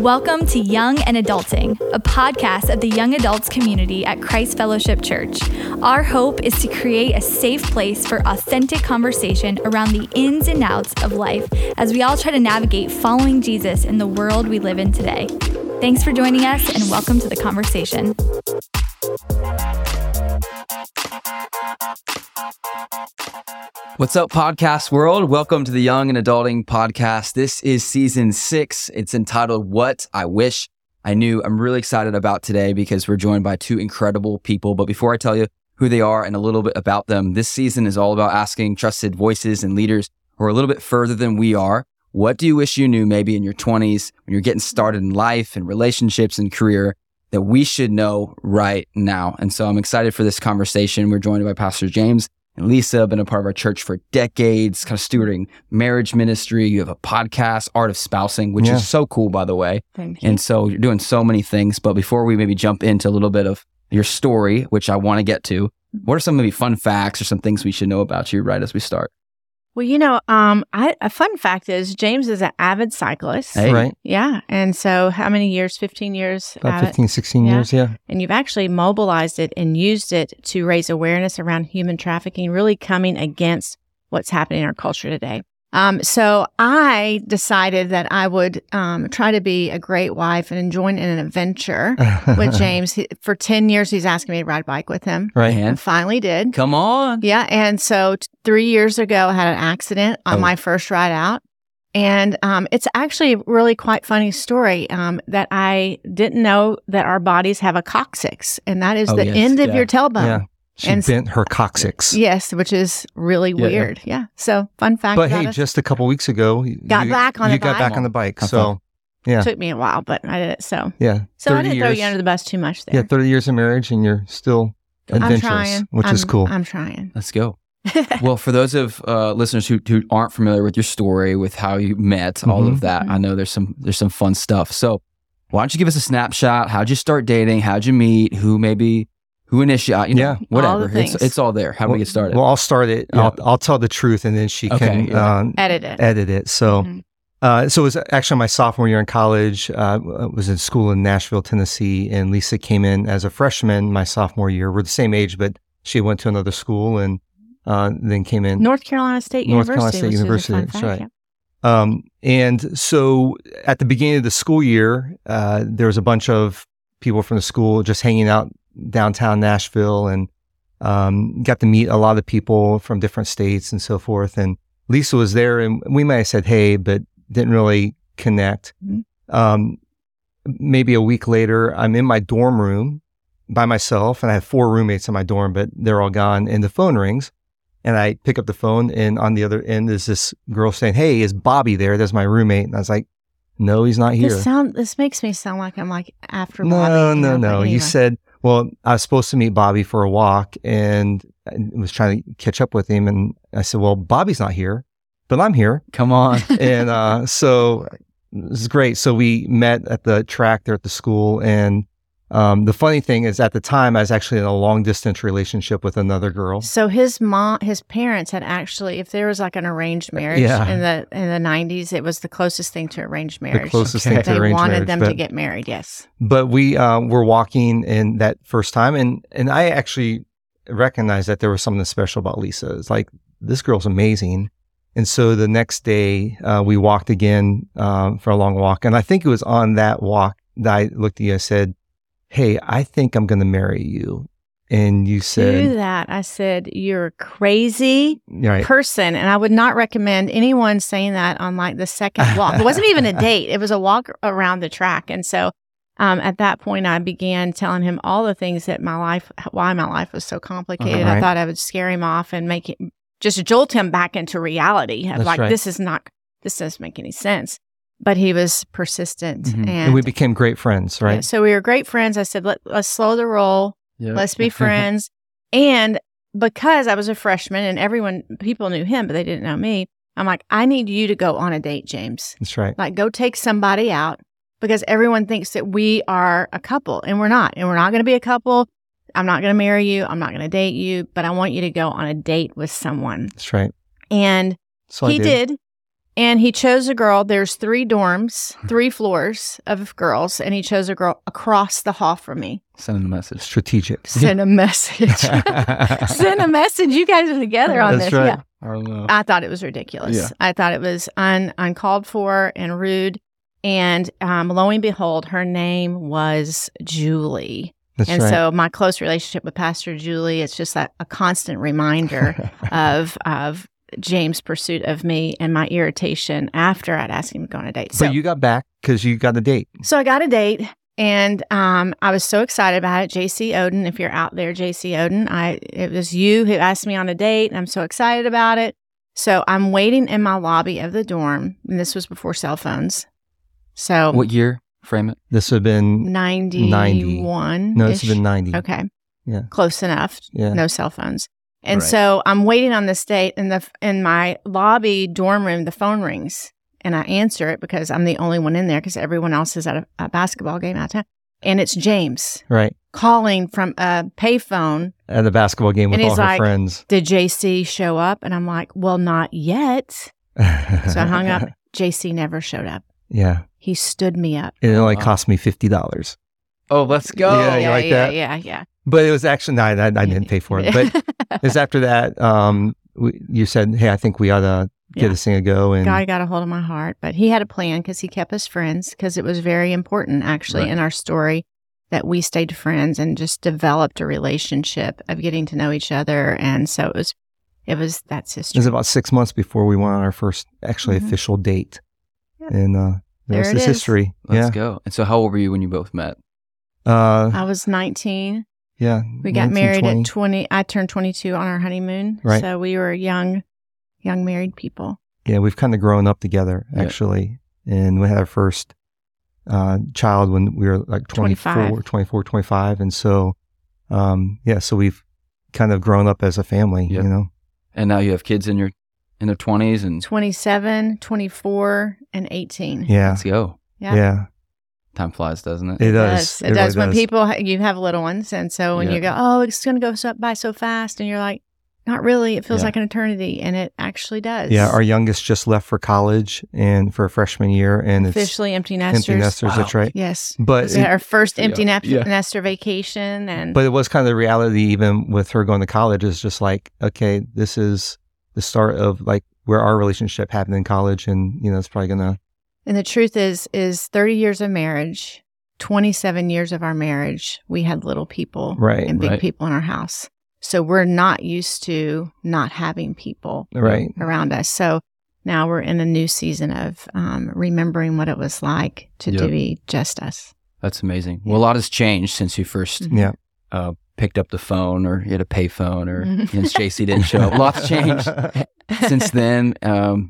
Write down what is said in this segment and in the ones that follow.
Welcome to Young and Adulting, a podcast of the young adults community at Christ Fellowship Church. Our hope is to create a safe place for authentic conversation around the ins and outs of life as we all try to navigate following Jesus in the world we live in today. Thanks for joining us and welcome to the conversation. What's up, podcast world? Welcome to the Young and Adulting Podcast. This is season 6. It's entitled What I Wish I Knew. I'm really excited about today because we're joined by two incredible people. But before I tell you who they are and a little bit about them, this season is all about asking trusted voices and leaders who are a little bit further than we are. What do you wish you knew maybe in your 20s when you're getting started in life and relationships and career that we should know right now? And so I'm excited for this conversation. We're joined by Pastor James and Lisa, been a part of our church for decades, kind of stewarding marriage ministry. You have a podcast, Art of Spousing, which is so cool, by the way. Thank you. And so you're doing so many things. But before we maybe jump into a little bit of your story, which I want to get to, what are some maybe fun facts or some things we should know about you right as we start? Well, you know, a fun fact is James is an avid cyclist. Hey. Right. Yeah. And so how many years? 15 years? About 15, 16 years, yeah. And you've actually mobilized it and used it to raise awareness around human trafficking, really coming against what's happening in our culture today. So I decided that I would try to be a great wife and join in an adventure with James. For 10 years, he's asking me to ride a bike with him. Right. And finally did. Come on. Yeah. And so 3 years ago, I had an accident on my first ride out. And it's actually a really quite funny story that I didn't know that our bodies have a coccyx, and that is the end of your tailbone. Yeah. She bent her coccyx. Yes, which is really weird. Yeah. So, fun fact. But hey, just a couple weeks ago, you got back on the bike. So, yeah. It took me a while, but I did it. So, yeah. So, I didn't throw you under the bus too much there. Yeah, 30 years of marriage, and you're still adventurous, which is cool. I'm trying. Let's go. Well, for those of listeners who aren't familiar with your story, with how you met, all of that, I know there's some fun stuff. So, why don't you give us a snapshot? How'd you start dating? How'd you meet? Who initiated? Whatever. It's all there. How do we get started? Well, I'll start it. Yeah. I'll tell the truth, and then she can edit it. So, so it was actually my sophomore year in college. I was in school in Nashville, Tennessee, and Lisa came in as a freshman my sophomore year. We're the same age, but she went to another school and then came in. North Carolina State University. That's right. Yeah. And so at the beginning of the school year, there was a bunch of people from the school just hanging out downtown Nashville, and got to meet a lot of people from different states and so forth. And Lisa was there, and we might have said hey, but didn't really connect. Maybe a week later, I'm in my dorm room by myself, and I have 4 roommates in my dorm, but they're all gone, and the phone rings, and I pick up the phone, and on the other end is this girl saying, "Hey, is Bobby there?" That's my roommate. And I was like, "No, he's not here." This makes me sound like I'm like after Bobby. No. Anyway. You said, well, I was supposed to meet Bobby for a walk, and I was trying to catch up with him. And I said, well, Bobby's not here, but I'm here. Come on. And so this is great. So we met at the track there at the school. And the funny thing is, at the time, I was actually in a long distance relationship with another girl. So his parents had actually, if there was like an arranged marriage in the 90s, it was the closest thing to arranged marriage. The closest thing to arranged marriage. They wanted them to get married, yes. But we were walking in that first time, and I actually recognized that there was something special about Lisa. It's like, this girl's amazing. And so the next day, we walked again for a long walk. And I think it was on that walk that I looked at you and said, "Hey, I think I'm going to marry you." And you said... Do that. I said, "You're a crazy person." And I would not recommend anyone saying that on like the second walk. It wasn't even a date. It was a walk around the track. And so at that point, I began telling him all the things that why my life was so complicated. I thought I would scare him off and just jolt him back into reality. This doesn't make any sense. But he was persistent. And we became great friends, right? Yeah, so we were great friends. I said, let's slow the roll. Yeah. Let's be friends. And because I was a freshman and people knew him, but they didn't know me, I'm like, I need you to go on a date, James. That's right. Like, go take somebody out, because everyone thinks that we are a couple, and we're not. And we're not going to be a couple. I'm not going to marry you. I'm not going to date you. But I want you to go on a date with someone. That's right. And so he did. And he chose a girl. There's three dorms, 3 floors of girls, and he chose a girl across the hall from me. Send a message. Strategic. Send a message. Send a message. You guys are together on That's this. Right. Yeah. I thought it was ridiculous. Yeah. I thought it was uncalled for and rude. And lo and behold, her name was Julie. That's and right. So my close relationship with Pastor Julie, it's just a constant reminder of James' pursuit of me and my irritation after I'd asked him to go on a date. So you got back because you got the date. So I got a date, and I was so excited about it. J.C. Oden, if you're out there, J.C. Oden, it was you who asked me on a date, and I'm so excited about it. So I'm waiting in my lobby of the dorm, and this was before cell phones. So what year? Frame it. This would have been 91. No, this would have been 90. Okay. Yeah. Close enough. Yeah. No cell phones. And right. So I'm waiting on this date, and in my lobby dorm room, the phone rings, and I answer it because I'm the only one in there because everyone else is at a basketball game out of town. And it's James, right, calling from a payphone at the basketball game with all her friends. Did JC show up? And I'm like, well, not yet. So I hung up. JC never showed up. Yeah, he stood me up. And it only cost me $50. Oh, let's go! Yeah, you like that? Yeah. But it was actually, no, I didn't pay for it. But it's after that, you said, hey, I think we ought to give this thing a go. And God got a hold of my heart. But he had a plan because he kept us friends because it was very important, actually, right, in our story that we stayed friends and just developed a relationship of getting to know each other. And so it was that's history. It was about 6 months before we went on our first, actually, official date. Yep. And the rest is history. Let's go. And so how old were you when you both met? I was 19. Yeah. We got married at 20. I turned 22 on our honeymoon. Right. So we were young married people. Yeah, we've kind of grown up together, actually. Yep. And we had our first child when we were like 24, 25. And so, so we've kind of grown up as a family, you know. And now you have kids in their 20s and... 27, 24, and 18. Yeah. Let's go. Yeah. Time flies, doesn't it? It does. It does. When people, you have little ones, and so when you go, oh, it's going to go by so fast, and you're like, not really. It feels like an eternity, and it actually does. Yeah, our youngest just left for college and for a freshman year, and officially empty nesters. Empty nesters, wow. That's right. Yes, but it was our first empty nester vacation, but it was kind of the reality, even with her going to college, is just like, okay, this is the start of like where our relationship happened in college, and you know, it's probably gonna. And the truth is 30 years of marriage, 27 years of our marriage, we had little people and big people in our house. So we're not used to not having people around us. So now we're in a new season of remembering what it was like to be just us. That's amazing. Well, a lot has changed since you first picked up the phone, or you had a pay phone, or since JC didn't show up. Lots changed since then,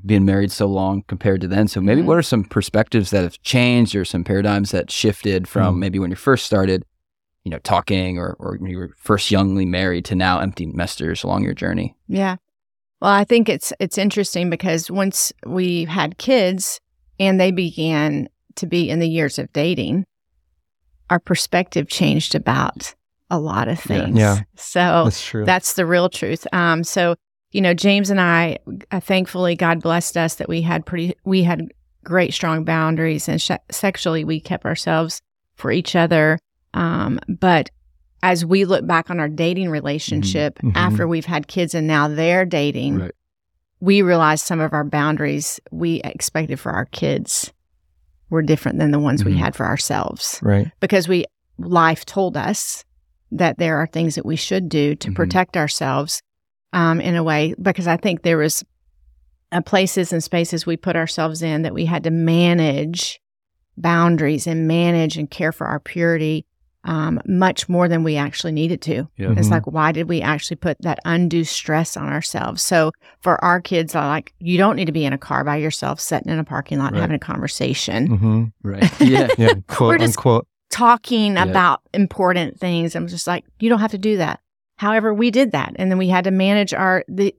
being married so long compared to then. So maybe what are some perspectives that have changed, or some paradigms that shifted from maybe when you first started, you know, talking, or when you were first youngly married to now empty nesters along your journey? Yeah. Well, I think it's interesting because once we had kids and they began to be in the years of dating, our perspective changed about a lot of things. Yeah. So that's the real truth. So, you know, James and I, thankfully, God blessed us that we had great, strong boundaries, and sexually we kept ourselves for each other. But as we look back on our dating relationship after we've had kids and now they're dating, we realize some of our boundaries we expected for our kids were different than the ones we had for ourselves. Right. Because life told us that there are things that we should do to protect ourselves in a way, because I think there was places and spaces we put ourselves in that we had to manage boundaries and manage and care for our purity much more than we actually needed to. Yeah. It's like, why did we actually put that undue stress on ourselves? So for our kids, like, you don't need to be in a car by yourself, sitting in a parking lot and having a conversation. Right. Yeah. Yeah. Quote, unquote. Talking about important things. I'm just like, you don't have to do that. However, we did that. And then we had to manage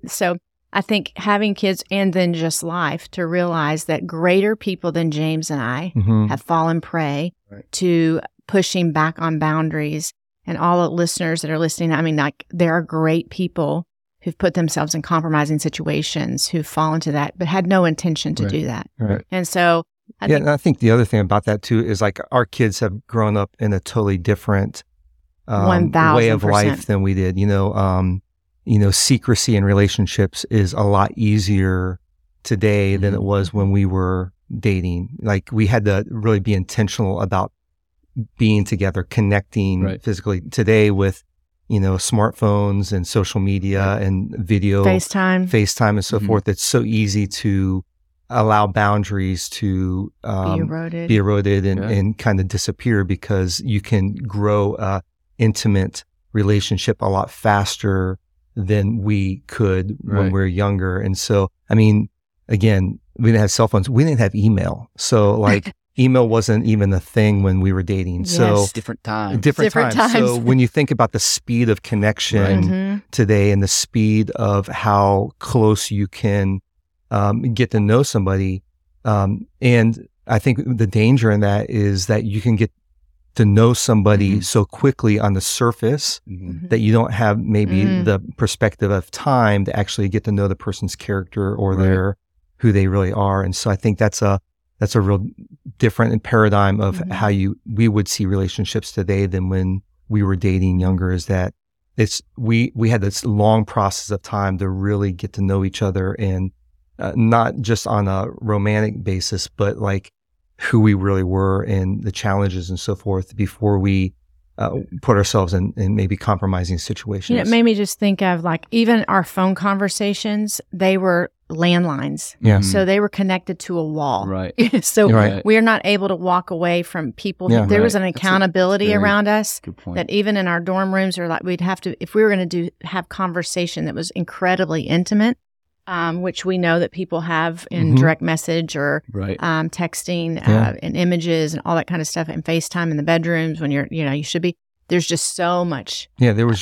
so I think having kids and then just life, to realize that greater people than James and I have fallen prey to pushing back on boundaries. And all the listeners that are listening, I mean, like, there are great people who've put themselves in compromising situations, who've fallen to that, but had no intention to do that. Right. And so I think the other thing about that too is like our kids have grown up in a totally different way of life than we did. Secrecy in relationships is a lot easier today than it was when we were dating. Like we had to really be intentional about being together, connecting physically. Today with smartphones and social media and video, FaceTime and so forth, it's so easy to allow boundaries to be eroded and kind of disappear, because you can grow a intimate relationship a lot faster than we could when we were younger. And so, I mean, again, we didn't have cell phones. We didn't have email. So like email wasn't even a thing when we were dating. Yes. So different times. So when you think about the speed of connection today and the speed of how close you can get to know somebody. And I think the danger in that is that you can get to know somebody so quickly on the surface that you don't have maybe the perspective of time to actually get to know the person's character or their who they really are. And so I think that's a real different paradigm of how we would see relationships today than when we were dating younger, is that it's we had this long process of time to really get to know each other, and not just on a romantic basis, but like who we really were and the challenges and so forth before we put ourselves in maybe compromising situations. It made me just think of like even our phone conversations, they were landlines. Yeah. So they were connected to a wall. Right. So we are not able to walk away from people. Yeah, there was an accountability around us that even in our dorm rooms, or like we'd have to, if we were going to have conversation that was incredibly intimate, which we know that people have in direct message or texting and images and all that kind of stuff, and FaceTime in the bedrooms when you're, you should be. There's just so much. Yeah, there was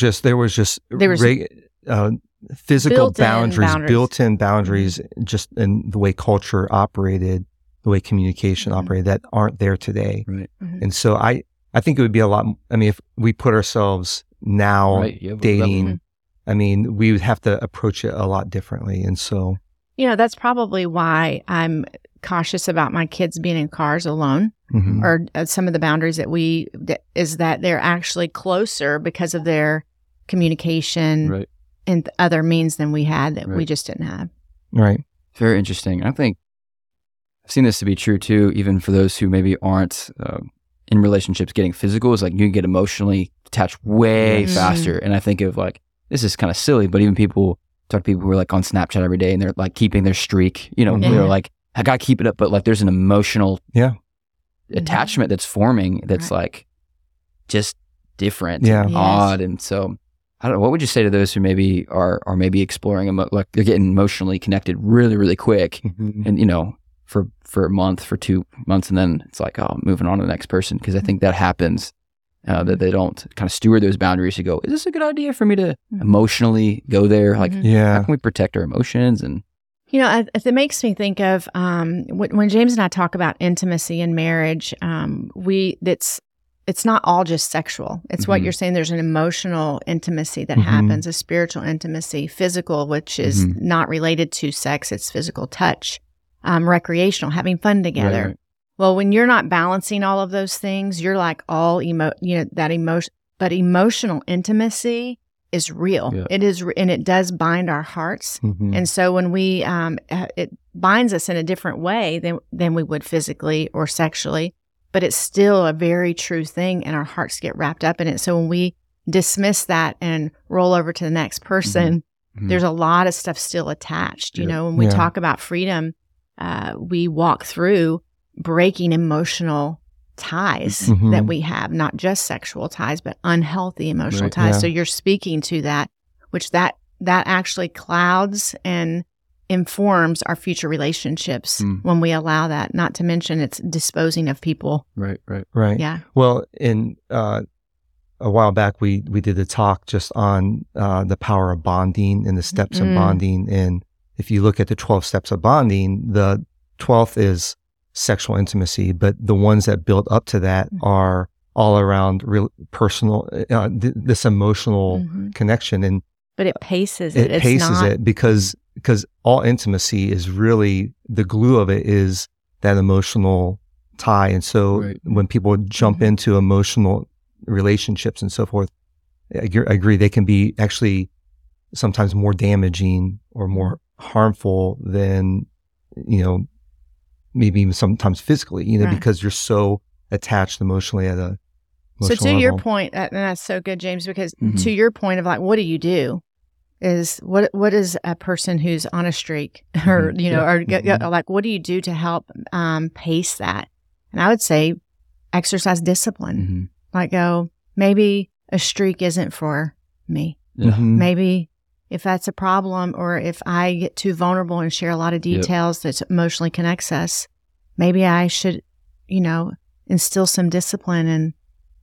physical built-in boundaries, just in the way culture operated, the way communication operated, that aren't there today. Right. Mm-hmm. And so I think it would be a lot. I mean, if we put ourselves now dating. I mean, we would have to approach it a lot differently. And so, that's probably why I'm cautious about my kids being in cars alone, or some of the boundaries is that they're actually closer because of their communication and other means than we had that we just didn't have. Right. Very interesting. I think I've seen this to be true too, even for those who maybe aren't in relationships getting physical. It's like you can get emotionally detached way faster. And I think of like, this is kind of silly, but even talk to people who are like on Snapchat every day and they're like keeping their streak, they're like, I got to keep it up. But like, there's an emotional attachment that's forming. That's like just different and odd. And so I don't know, what would you say to those who maybe are maybe exploring, like they're getting emotionally connected really, really quick and for a month, for 2 months. And then it's like, oh, moving on to the next person. Cause I think that happens. That they don't kind of steward those boundaries to go, is this a good idea for me to emotionally go there? Like, how can we protect our emotions? And it makes me think of when James and I talk about intimacy in marriage, it's not all just sexual. It's what you're saying. There's an emotional intimacy that happens, a spiritual intimacy, physical, which is not related to sex. It's physical touch, recreational, having fun together. Right. Well, when you're not balancing all of those things, you're like but emotional intimacy is real. Yeah. It is, and it does bind our hearts. And so when we, it binds us in a different way than we would physically or sexually, but it's still a very true thing, and our hearts get wrapped up in it. So when we dismiss that and roll over to the next person, there's a lot of stuff still attached. When we talk about freedom, we walk through breaking emotional ties that we have, not just sexual ties, but unhealthy emotional ties. Yeah. So you're speaking to that, which that actually clouds and informs our future relationships when we allow that, not to mention it's disposing of people. Right. Yeah. Well, a while back, we did a talk just on the power of bonding and the steps of bonding. And if you look at the 12 steps of bonding, the 12th is sexual intimacy, but the ones that build up to that are all around real personal, this emotional connection. And But it paces it. It paces it because all intimacy is really, the glue of it is that emotional tie. And so when people jump into emotional relationships and so forth, I agree, they can be actually sometimes more damaging or more harmful than, you know, maybe even sometimes physically, you know, because you're so attached emotionally at a emotional level. Your point, and that's so good, James, because to your point of like, what do you do? Is what is a person who's on a streak, or you know, or like, what do you do to help pace that? And I would say, exercise discipline. Like, go, maybe a streak isn't for me. Maybe if that's a problem, or if I get too vulnerable and share a lot of details that emotionally connects us, maybe I should, you know, instill some discipline and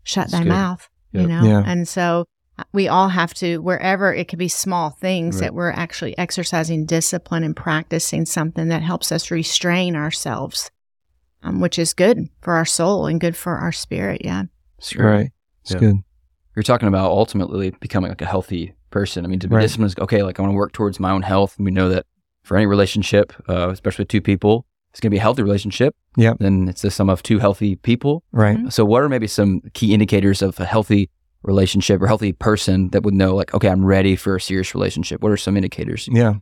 shut that's thy good. Mouth. You know, and so. We all have to, wherever it could be small things that we're actually exercising discipline and practicing something that helps us restrain ourselves, which is good for our soul and good for our spirit. It's good. You're talking about ultimately becoming like a healthy person. I mean, to be disciplined is okay. Like, I want to work towards my own health. And we know that for any relationship, especially with two people, it's going to be a healthy relationship. Yeah. Then it's the sum of two healthy people. Right. So what are maybe some key indicators of a healthy relationship or healthy person that would know, like, okay, I'm ready for a serious relationship? What are some indicators? Yeah.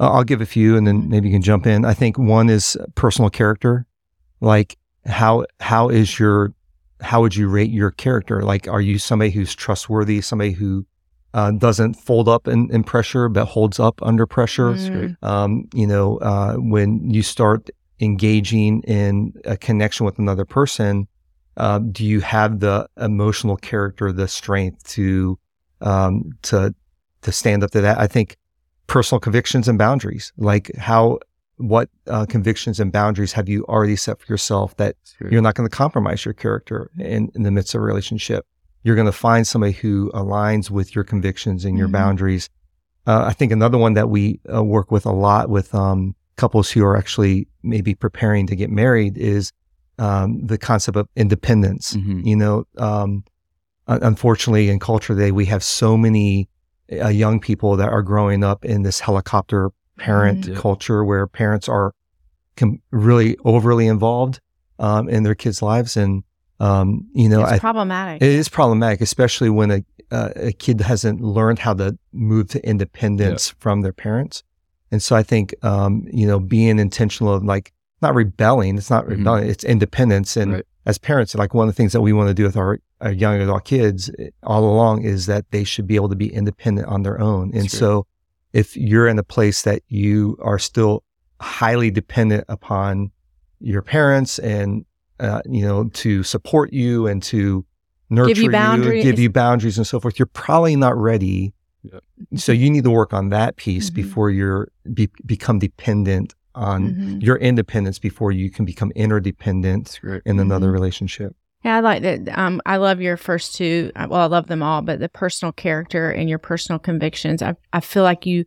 I'll give a few and then maybe you can jump in. I think one is personal character. Like, how would you rate your character? Like, are you somebody who's trustworthy, somebody who doesn't fold up in pressure, but holds up under pressure? You know, when you start engaging in a connection with another person, do you have the emotional character, the strength to stand up to that? I think personal convictions and boundaries, like what convictions and boundaries have you already set for yourself that you're not going to compromise your character in the midst of a relationship. You're going to find somebody who aligns with your convictions and your boundaries. I think another one that we work with a lot with couples who are actually maybe preparing to get married is the concept of independence. You know, unfortunately in culture today, we have so many young people that are growing up in this helicopter parent culture where parents are really overly involved in their kids' lives. And, you know, it's problematic. It is problematic, especially when a kid hasn't learned how to move to independence from their parents. And so I think, you know, being intentional of like, not rebelling, it's independence. And as parents, like, one of the things that we want to do with our young adult kids all along is that they should be able to be independent on their own. And so if you're in a place that you are still highly dependent upon your parents and, you know, to support you and to nurture you, give you boundaries and so forth, you're probably not ready. So you need to work on that piece before you're become dependent on your independence, before you can become interdependent in another relationship. Yeah, I like that. I love your first two. Well, I love them all, but the personal character and your personal convictions. I feel like you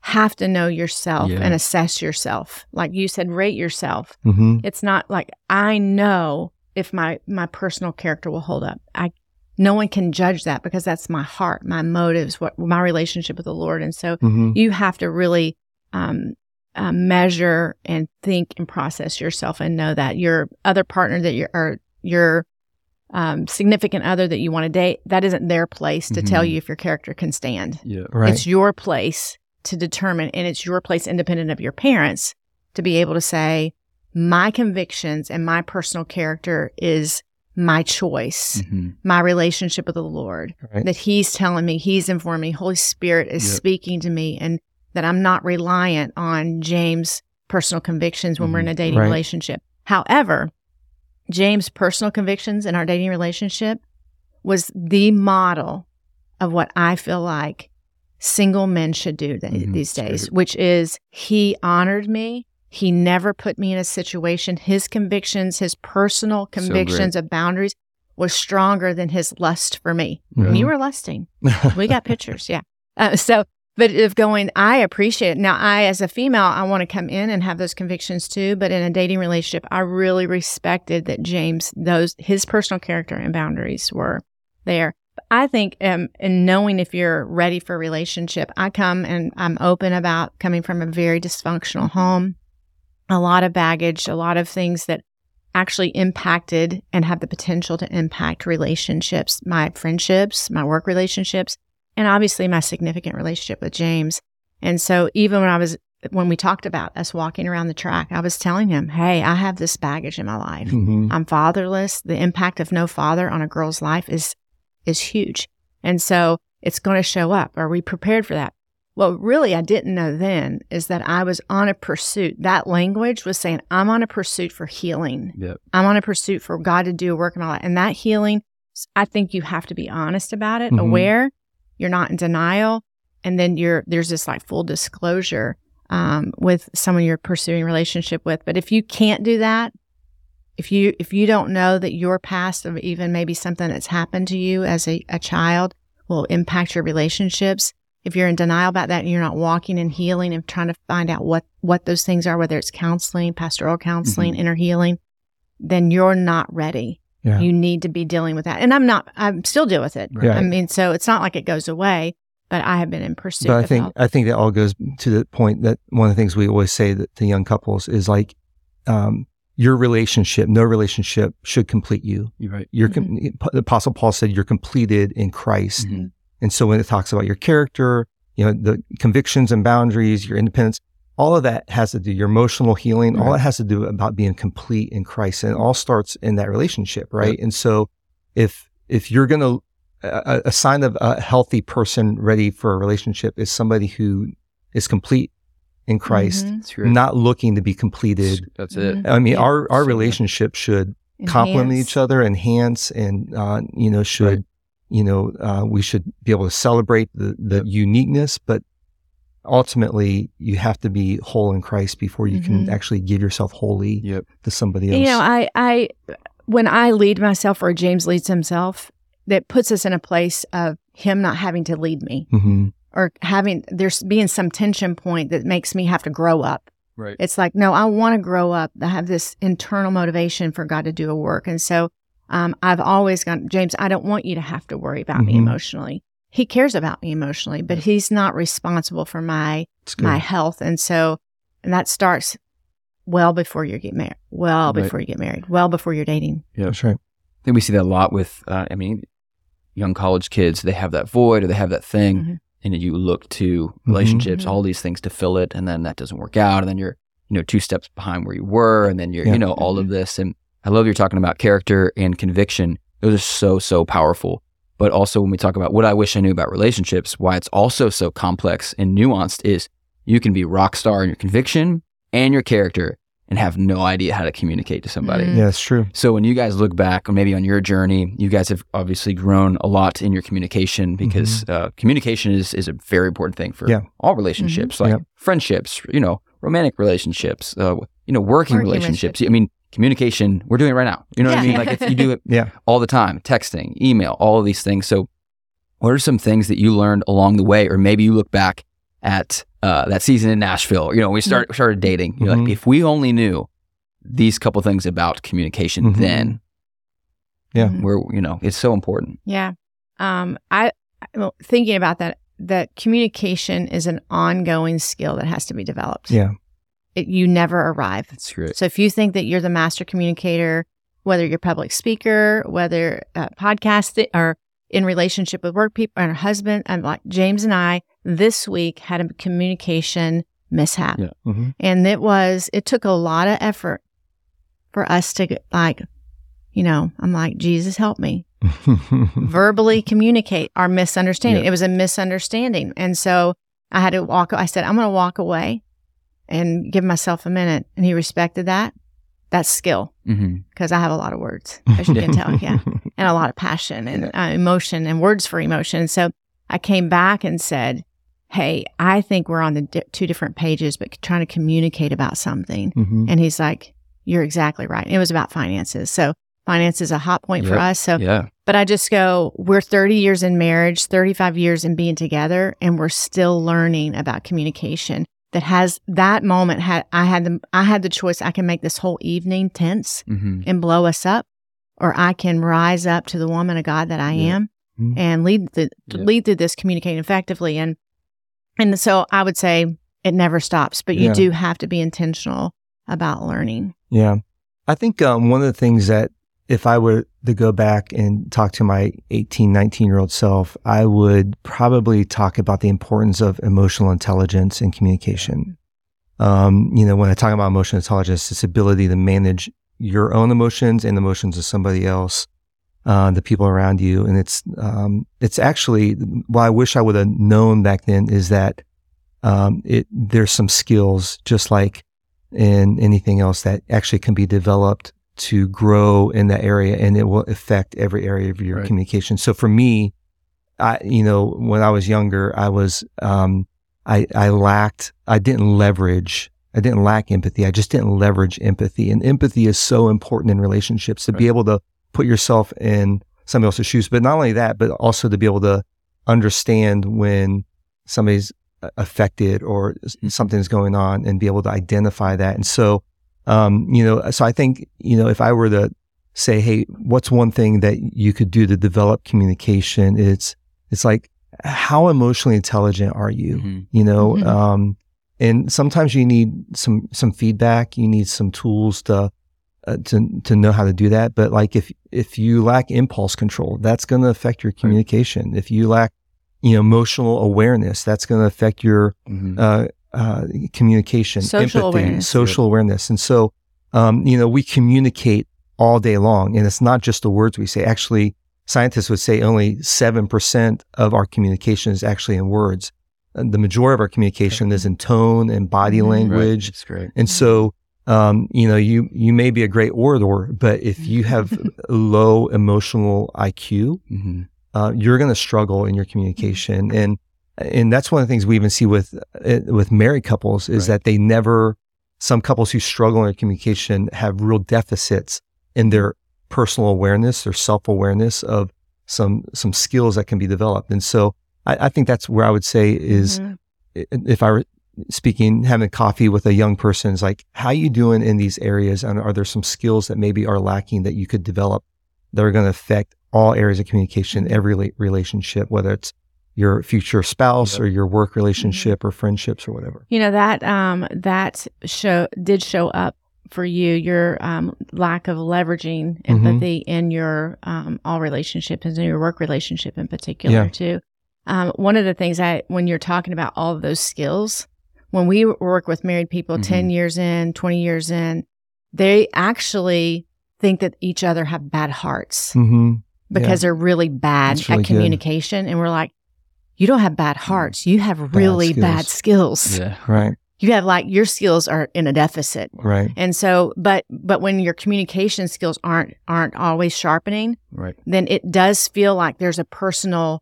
have to know yourself and assess yourself. Like you said, rate yourself. It's not like, I know if my personal character will hold up. No one can judge that, because that's my heart, my motives, my relationship with the Lord. And so you have to really measure and think and process yourself, and know that your other partner, that your significant other that you want to date, that isn't their place to tell you if your character can stand. It's your place to determine, and it's your place, independent of your parents, to be able to say, my convictions and my personal character is my choice, my relationship with the Lord, that He's telling me, He's informing me, Holy Spirit is speaking to me, and that I'm not reliant on James' personal convictions when we're in a dating relationship. However, James' personal convictions in our dating relationship was the model of what I feel like single men should do these days, which is, he honored me. He never put me in a situation. His convictions, his personal convictions of boundaries was stronger than his lust for me. You were lusting. We got pictures, But if going, I appreciate it. Now, I, as a female, I want to come in and have those convictions too. But in a dating relationship, I really respected that James, his personal character and boundaries were there. I think in knowing if you're ready for a relationship, I come and I'm open about coming from a very dysfunctional home, a lot of baggage, a lot of things that actually impacted and have the potential to impact relationships, my friendships, my work relationships, and obviously my significant relationship with James. And so even when we talked about us walking around the track, I was telling him, hey, I have this baggage in my life. Mm-hmm. I'm fatherless. The impact of no father on a girl's life is huge. And so it's going to show up. Are we prepared for that? Well, really, I didn't know then is that I was on a pursuit. That language was saying, I'm on a pursuit for healing. Yep. I'm on a pursuit for God to do a work in my life. And that healing, I think you have to be honest about it, mm-hmm. aware, you're not in denial. And then there's this like full disclosure with someone you're pursuing a relationship with. But if you can't do that, if you don't know that your past of even maybe something that's happened to you as a child will impact your relationships, if you're in denial about that and you're not walking in healing and trying to find out what those things are, whether it's counseling, pastoral counseling, mm-hmm. inner healing, then you're not ready. Yeah. You need to be dealing with that. And I'm still dealing with it. Right. Yeah. I mean, so it's not like it goes away, but I have been in pursuit. But I think that all goes to the point that one of the things we always say that to young couples is like, your relationship, no relationship should complete you. You're right. Mm-hmm. The Apostle Paul said you're completed in Christ. Mm-hmm. And so when it talks about your character, the convictions and boundaries, your independence, all of that has to do your emotional healing, right. All it has to do about being complete in Christ, and it all starts in that relationship, right? Yep. And so if you're going to, a sign of a healthy person ready for a relationship is somebody who is complete in Christ, mm-hmm. not looking to be completed. That's it. Mm-hmm. I mean, yeah. our relationship should complement each other, enhance, and, should... Right. We should be able to celebrate the uniqueness, but ultimately you have to be whole in Christ before you mm-hmm. can actually give yourself wholly yep. to somebody else. I when I lead myself or James leads himself, that puts us in a place of him not having to lead me mm-hmm. or there's being some tension point that makes me have to grow up. Right. It's like, no, I want to grow up. I have this internal motivation for God to do a work. And so I've always gone, James, I don't want you to have to worry about mm-hmm. me emotionally. He cares about me emotionally, but he's not responsible for my health. And so, and that starts well before you get married, well right. before you get married, well before you're dating. Yeah, that's right. I think we see that a lot with, young college kids, they have that void or they have that thing mm-hmm. and you look to relationships, mm-hmm. all these things to fill it. And then that doesn't work out. And then you're, 2 steps behind where you were. And then you're, mm-hmm. all of this. And I love you're talking about character and conviction. Those are so, so powerful. But also when we talk about what I wish I knew about relationships, why it's also so complex and nuanced is you can be rock star in your conviction and your character and have no idea how to communicate to somebody. Mm-hmm. Yeah, it's true. So when you guys look back, maybe on your journey, you guys have obviously grown a lot in your communication because mm-hmm. Communication is a very important thing for all relationships, mm-hmm. like friendships, romantic relationships, working relationships. I mean, communication, we're doing it right now. You know what I mean? Like if you do it all the time, texting, email, all of these things. So what are some things that you learned along the way? Or maybe you look back at that season in Nashville, we started dating. You're mm-hmm. like, if we only knew these couple things about communication mm-hmm. then, we're, it's so important. Yeah. Thinking about that communication is an ongoing skill that has to be developed. Yeah. You never arrive. That's great. So if you think that you're the master communicator, whether you're a public speaker, whether podcasting or in relationship with work people and her husband, I'm like James and I this week had a communication mishap. Yeah. Mm-hmm. And it took a lot of effort for us to I'm like, Jesus, help me verbally communicate our misunderstanding. Yeah. It was a misunderstanding. And so I had to I said, I'm going to walk away and give myself a minute. And he respected that. That's skill because mm-hmm. I have a lot of words, as you can tell. Yeah. And a lot of passion and emotion and words for emotion. And so I came back and said, hey, I think we're on the 2 different pages, but trying to communicate about something. Mm-hmm. And he's like, you're exactly right. And it was about finances. So finance is a hot point for us. So, but I just go, we're 30 years in marriage, 35 years in being together, and we're still learning about communication. That has that moment. I had the choice. I can make this whole evening tense mm-hmm. and blow us up, or I can rise up to the woman of God that I am mm-hmm. and lead through this communicating effectively. And so I would say it never stops, but you do have to be intentional about learning. Yeah. I think one of the things that if I were to go back and talk to my 18, 19-year-old self, I would probably talk about the importance of emotional intelligence and communication. When I talk about emotional intelligence, it's ability to manage your own emotions and the emotions of somebody else, the people around you. And it's actually, what I wish I would have known back then is that there's some skills, just like in anything else, that actually can be developed to grow in that area, and it will affect every area of your communication. So for me, when I was younger, I was, I didn't lack empathy. I just didn't leverage empathy. And empathy is so important in relationships, to be able to put yourself in somebody else's shoes. But not only that, but also to be able to understand when somebody's affected or something's going on, and be able to identify that. And so, so I think, if I were to say, hey, what's one thing that you could do to develop communication? It's like, how emotionally intelligent are you? Mm-hmm. And sometimes you need some feedback, you need some tools to know how to do that. But like, if you lack impulse control, that's going to affect your communication. If you lack, emotional awareness, that's going to affect your, communication, social awareness. And so, we communicate all day long, and it's not just the words we say. Actually, scientists would say only 7% of our communication is actually in words. And the majority of our communication is in tone and body language. Right. That's great. And so, you may be a great orator, but if you have low emotional IQ, you're going to struggle in your communication. And that's one of the things we even see with married couples is that they never, some couples who struggle in their communication have real deficits in their personal awareness or self-awareness of some skills that can be developed. And so I think that's where I would say is, if I were speaking, having coffee with a young person, is like, how are you doing in these areas? And are there some skills that maybe are lacking that you could develop that are going to affect all areas of communication, every relationship, whether it's your future spouse or your work relationship or friendships or whatever. That show up for you, your lack of leveraging empathy in your all relationships, and in your work relationship in particular too. One of the things when you're talking about all of those skills, when we work with married people 10 years in, 20 years in, they actually think that each other have bad hearts because they're really bad at communication. Good. And we're like, you don't have bad hearts. You have really bad skills. Yeah, right. You have your skills are in a deficit. Right. And so, but when your communication skills aren't always sharpening, then it does feel like there's a personal,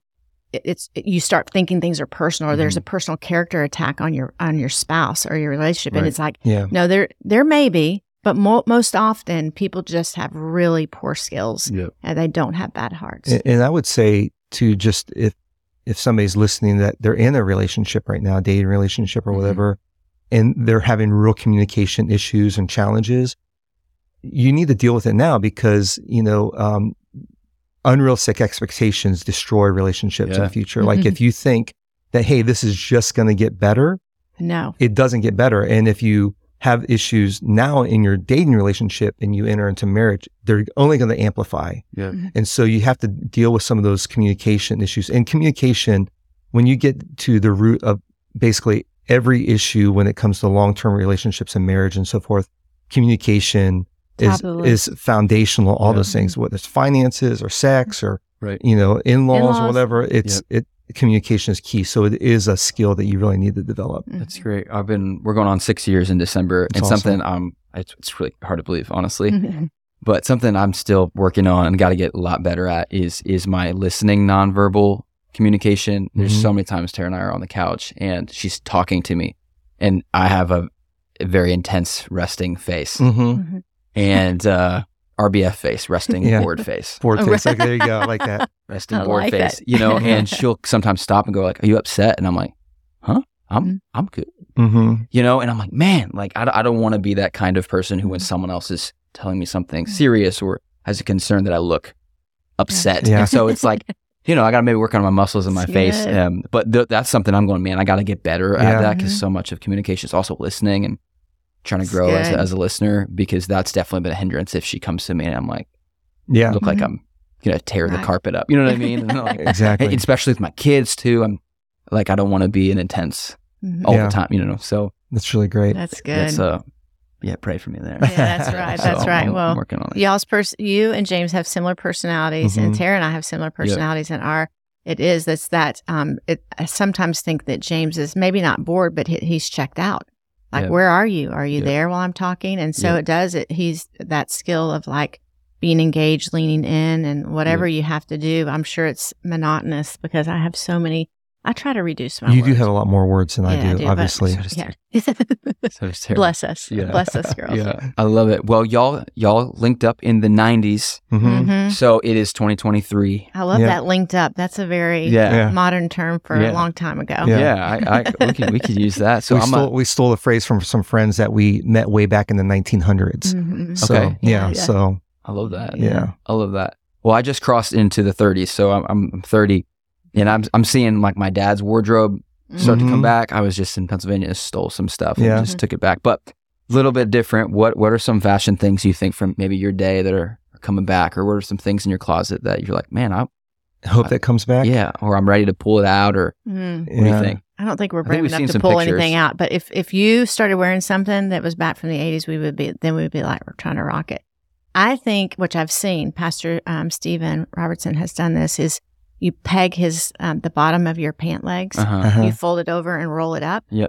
you start thinking things are personal, or there's a personal character attack on your spouse or your relationship. And it's like, no, there may be, but most often people just have really poor skills and they don't have bad hearts. And I would say to just, if somebody's listening that they're in a relationship right now, dating relationship or whatever, and they're having real communication issues and challenges, you need to deal with it now, because, unrealistic expectations destroy relationships in the future. Like if you think that, hey, this is just going to get better, no, it doesn't get better. And if you have issues now in your dating relationship and you enter into marriage, they're only going to amplify. Yeah. And so you have to deal with some of those communication issues. And communication, when you get to the root of basically every issue when it comes to long-term relationships and marriage and so forth, communication is foundational, all those things, whether it's finances or sex or in-laws or whatever, communication is key. So it is a skill that you really need to develop. That's great. We're going on 6 years in December. It's awesome. Something it's really hard to believe, honestly, but something I'm still working on and got to get a lot better at is my listening nonverbal communication. There's so many times Tara and I are on the couch and she's talking to me and I have a very intense resting face and, RBF face, resting bored face. Bored face, like, there you go, I like that. Resting bored face, and she'll sometimes stop and go like, are you upset? And I'm like, huh? I'm good. And I'm like, man, like I don't want to be that kind of person who when someone else is telling me something serious or has a concern that I look upset. Yeah. And so it's like, you know, I got to maybe work on my muscles and my face. But that's something I'm going, man, I got to get better at that, because so much of communication is also listening and trying to grow as a listener, because that's definitely been a hindrance. If she comes to me and I'm like, look like I'm going to tear the carpet up. You know what I mean? And like, exactly. Especially with my kids too. I'm like, I don't want to be an intense all the time, you know? So that's really great. That's good. That's yeah, pray for me there. Yeah, that's right. So that's right. I'm working on it. Y'all's you and James have similar personalities, and Tara and I have similar personalities, and I sometimes think that James is maybe not bored, but he's checked out. Like, where are you? Are you there while I'm talking? And so it does it. He's that skill of like being engaged, leaning in, and whatever you have to do. I'm sure it's monotonous because I have so many. I try to reduce my words. You do have a lot more words than I do, obviously. So bless us. Yeah. Bless us, girls. Yeah. I love it. Well, y'all linked up in the 90s. Mm-hmm. So it is 2023. I love that, linked up. That's a very modern term for a long time ago. We could use that. So we stole a phrase from some friends that we met way back in the 1900s. Mm-hmm. So, okay. So I love that. Yeah. I love that. Well, I just crossed into the 30s, so I'm 30. And I'm seeing like my dad's wardrobe start to come back. I was just in Pennsylvania, stole some stuff, and just took it back. But a little bit different. What are some fashion things you think from maybe your day that are coming back? Or what are some things in your closet that you're like, man, I hope that comes back? Yeah. Or I'm ready to pull it out, or what do you think? I don't think we're brave enough to pull anything out. But if you started wearing something that was back from the 80s, we would be like, we're trying to rock it. I think, which I've seen, Pastor Stephen Robertson has done this, is you peg the bottom of your pant legs, you fold it over and roll it up. Yeah.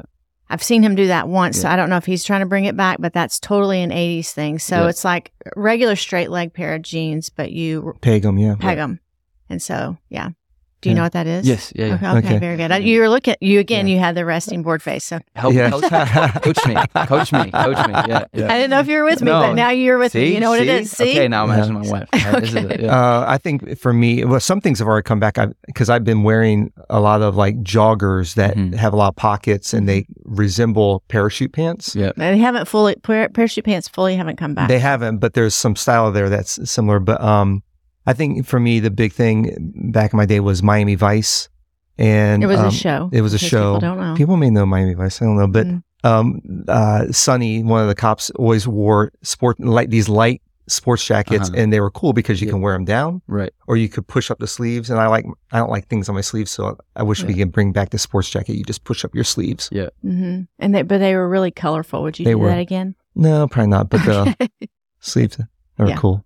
I've seen him do that once, so I don't know if he's trying to bring it back, but that's totally an 80s thing. So it's like a regular straight leg pair of jeans, but you peg them, Peg them. And so, Do you know what that is? Yes. Yeah. Okay. Very good. You're looking, you had the resting board face. So Coach me. Yeah. I didn't know if you were with me, but now you're with me. You know what it is. See? Okay, now I'm asking my wife. Okay. This is it. Yeah. I think for me, well, some things have already come back because I've been wearing a lot of like joggers that have a lot of pockets, and they resemble parachute pants. Yeah. They haven't parachute pants fully haven't come back. They haven't, but there's some style there that's similar. But, I think for me, the big thing back in my day was Miami Vice. And it was a show. It was a show. People don't know. People may know Miami Vice. I don't know. But Sonny, one of the cops, always wore these light sports jackets, and they were cool because you can wear them down, right? Or you could push up the sleeves. And I don't like things on my sleeves, so I wish we could bring back the sports jacket. You just push up your sleeves. Yeah. Mm-hmm. And they were really colorful. Would you do that again? No, probably not. But the sleeves are cool.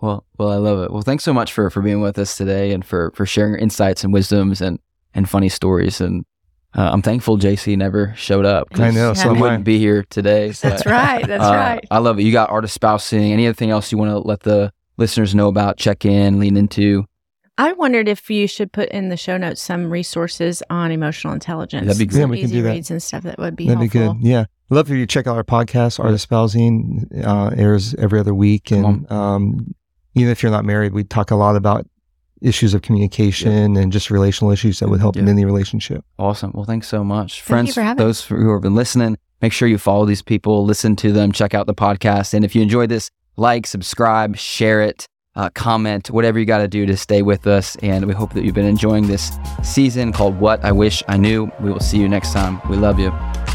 Well, I love it. Well, thanks so much for being with us today, and for sharing your insights and wisdoms and funny stories. And I'm thankful JC never showed up. I know, so I wouldn't be here today. So that's right. That's right. I love it. You got Art of Spousing. Anything else you want to let the listeners know about, check in, lean into? I wondered if you should put in the show notes some resources on emotional intelligence. That'd be great. Yeah, we can do that. Reads and stuff that would be helpful. That'd be good. Yeah. Love for you to check out our podcast, Art of Spousing, airs every other week. And, even if you're not married, we talk a lot about issues of communication and just relational issues that would help in any relationship. Awesome. Well, thanks so much. Friends, those who have been listening, make sure you follow these people, listen to them, check out the podcast. And if you enjoyed this, like, subscribe, share it, comment, whatever you got to do to stay with us. And we hope that you've been enjoying this season called What I Wish I Knew. We will see you next time. We love you.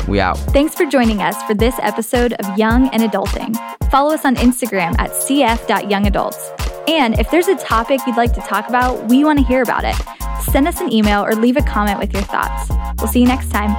We out. Thanks for joining us for this episode of Young and Adulting. Follow us on Instagram at cf.youngadults. And if there's a topic you'd like to talk about, we want to hear about it. Send us an email or leave a comment with your thoughts. We'll see you next time.